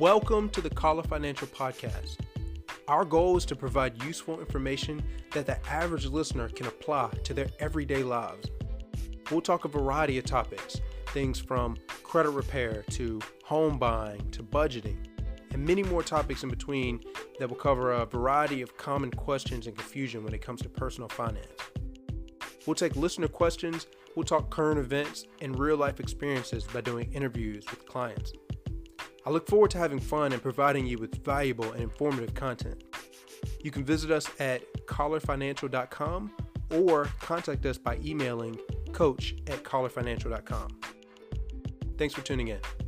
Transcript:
Welcome to the Collar Financial Podcast. Our goal is to provide useful information that the average listener can apply to their everyday lives. We'll talk a variety of topics, things from credit repair to home buying to budgeting, and many more topics in between that will cover a variety of common questions and confusion when it comes to personal finance. We'll take listener questions, we'll talk current events and real-life experiences by doing interviews with clients. I look forward to having fun and providing you with valuable and informative content. You can visit us at CollarFinancial.com or contact us by emailing coach@CollarFinancial.com. Thanks for tuning in.